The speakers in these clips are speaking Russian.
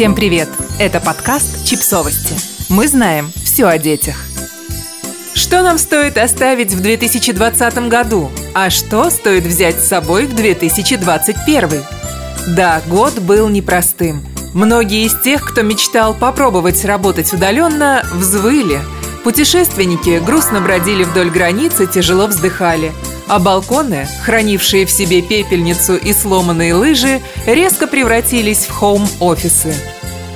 Всем привет! Это подкаст «Чипсовости». Мы знаем все о детях. Что нам стоит оставить в 2020 году? А что стоит взять с собой в 2021? Да, год был непростым. Многие из тех, кто мечтал попробовать работать удаленно, взвыли. Путешественники грустно бродили вдоль границы, тяжело вздыхали. А балконы, хранившие в себе пепельницу и сломанные лыжи, резко превратились в хоум-офисы.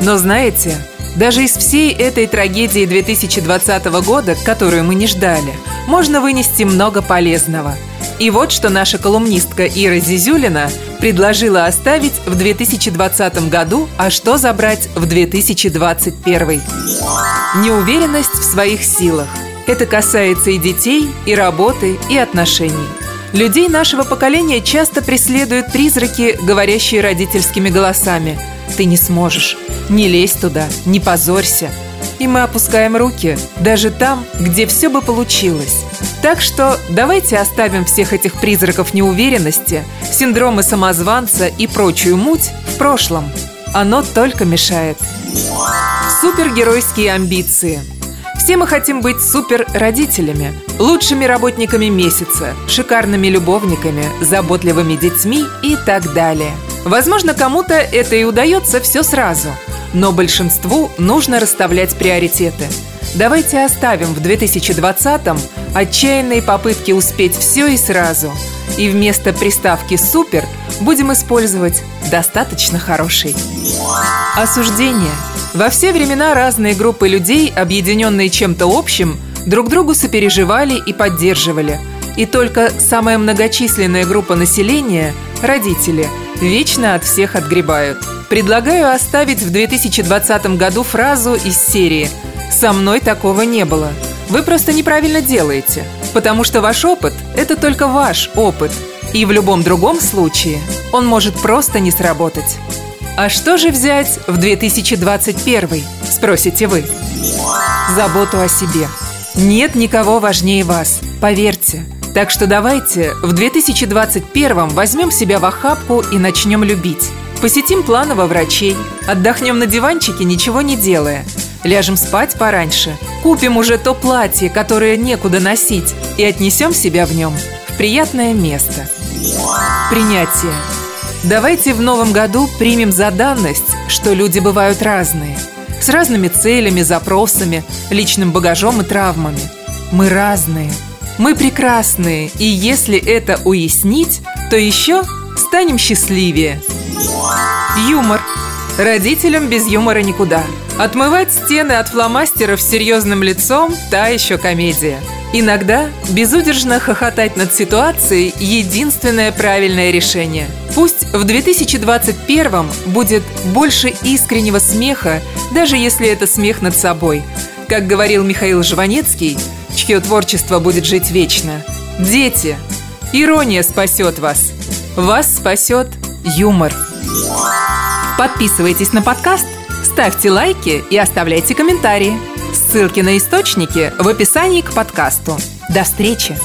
Но знаете, даже из всей этой трагедии 2020 года, которую мы не ждали, можно вынести много полезного. И вот что наша колумнистка Ира Зезюлина предложила оставить в 2020 году, а что забрать в 2021. Неуверенность в своих силах. Это касается и детей, и работы, и отношений. Людей нашего поколения часто преследуют призраки, говорящие родительскими голосами: «Ты не сможешь, не лезь туда, не позорься». И мы опускаем руки даже там, где все бы получилось. Так что давайте оставим всех этих призраков неуверенности, синдромы самозванца и прочую муть в прошлом. Оно только мешает. Супергеройские амбиции. Все мы хотим быть суперродителями, лучшими работниками месяца, шикарными любовниками, заботливыми детьми и так далее. Возможно, кому-то это и удается все сразу, но большинству нужно расставлять приоритеты. Давайте оставим в 2020-м отчаянные попытки успеть все и сразу, и вместо приставки «супер» будем использовать «достаточно хороший». Осуждение. Во все времена разные группы людей, объединенные чем-то общим, друг другу сопереживали и поддерживали. И только самая многочисленная группа населения – родители – вечно от всех отгребают. Предлагаю оставить в 2020 году фразу из серии «Со мной такого не было». Вы просто неправильно делаете, потому что ваш опыт – это только ваш опыт. И в любом другом случае он может просто не сработать. А что же взять в 2021, спросите вы? Заботу о себе. Нет никого важнее вас, поверьте. Так что давайте в 2021 возьмем себя в охапку и начнем любить. Посетим планово врачей, отдохнем на диванчике, ничего не делая. Ляжем спать пораньше, купим уже то платье, которое некуда носить, и отнесем себя в нем в приятное место. Принятие. Давайте в новом году примем за данность, что люди бывают разные, с разными целями, запросами, личным багажом и травмами. Мы разные, мы прекрасные, и если это уяснить, то еще станем счастливее. Юмор. Родителям без юмора никуда. Отмывать стены от фломастеров с серьезным лицом – та еще комедия. Иногда безудержно хохотать над ситуацией – единственное правильное решение. Пусть в 2021 будет больше искреннего смеха, даже если это смех над собой. Как говорил Михаил Жванецкий, чье творчество будет жить вечно. Дети, ирония спасет вас. Вас спасет юмор. Подписывайтесь на подкаст, ставьте лайки и оставляйте комментарии. Ссылки на источники в описании к подкасту. До встречи!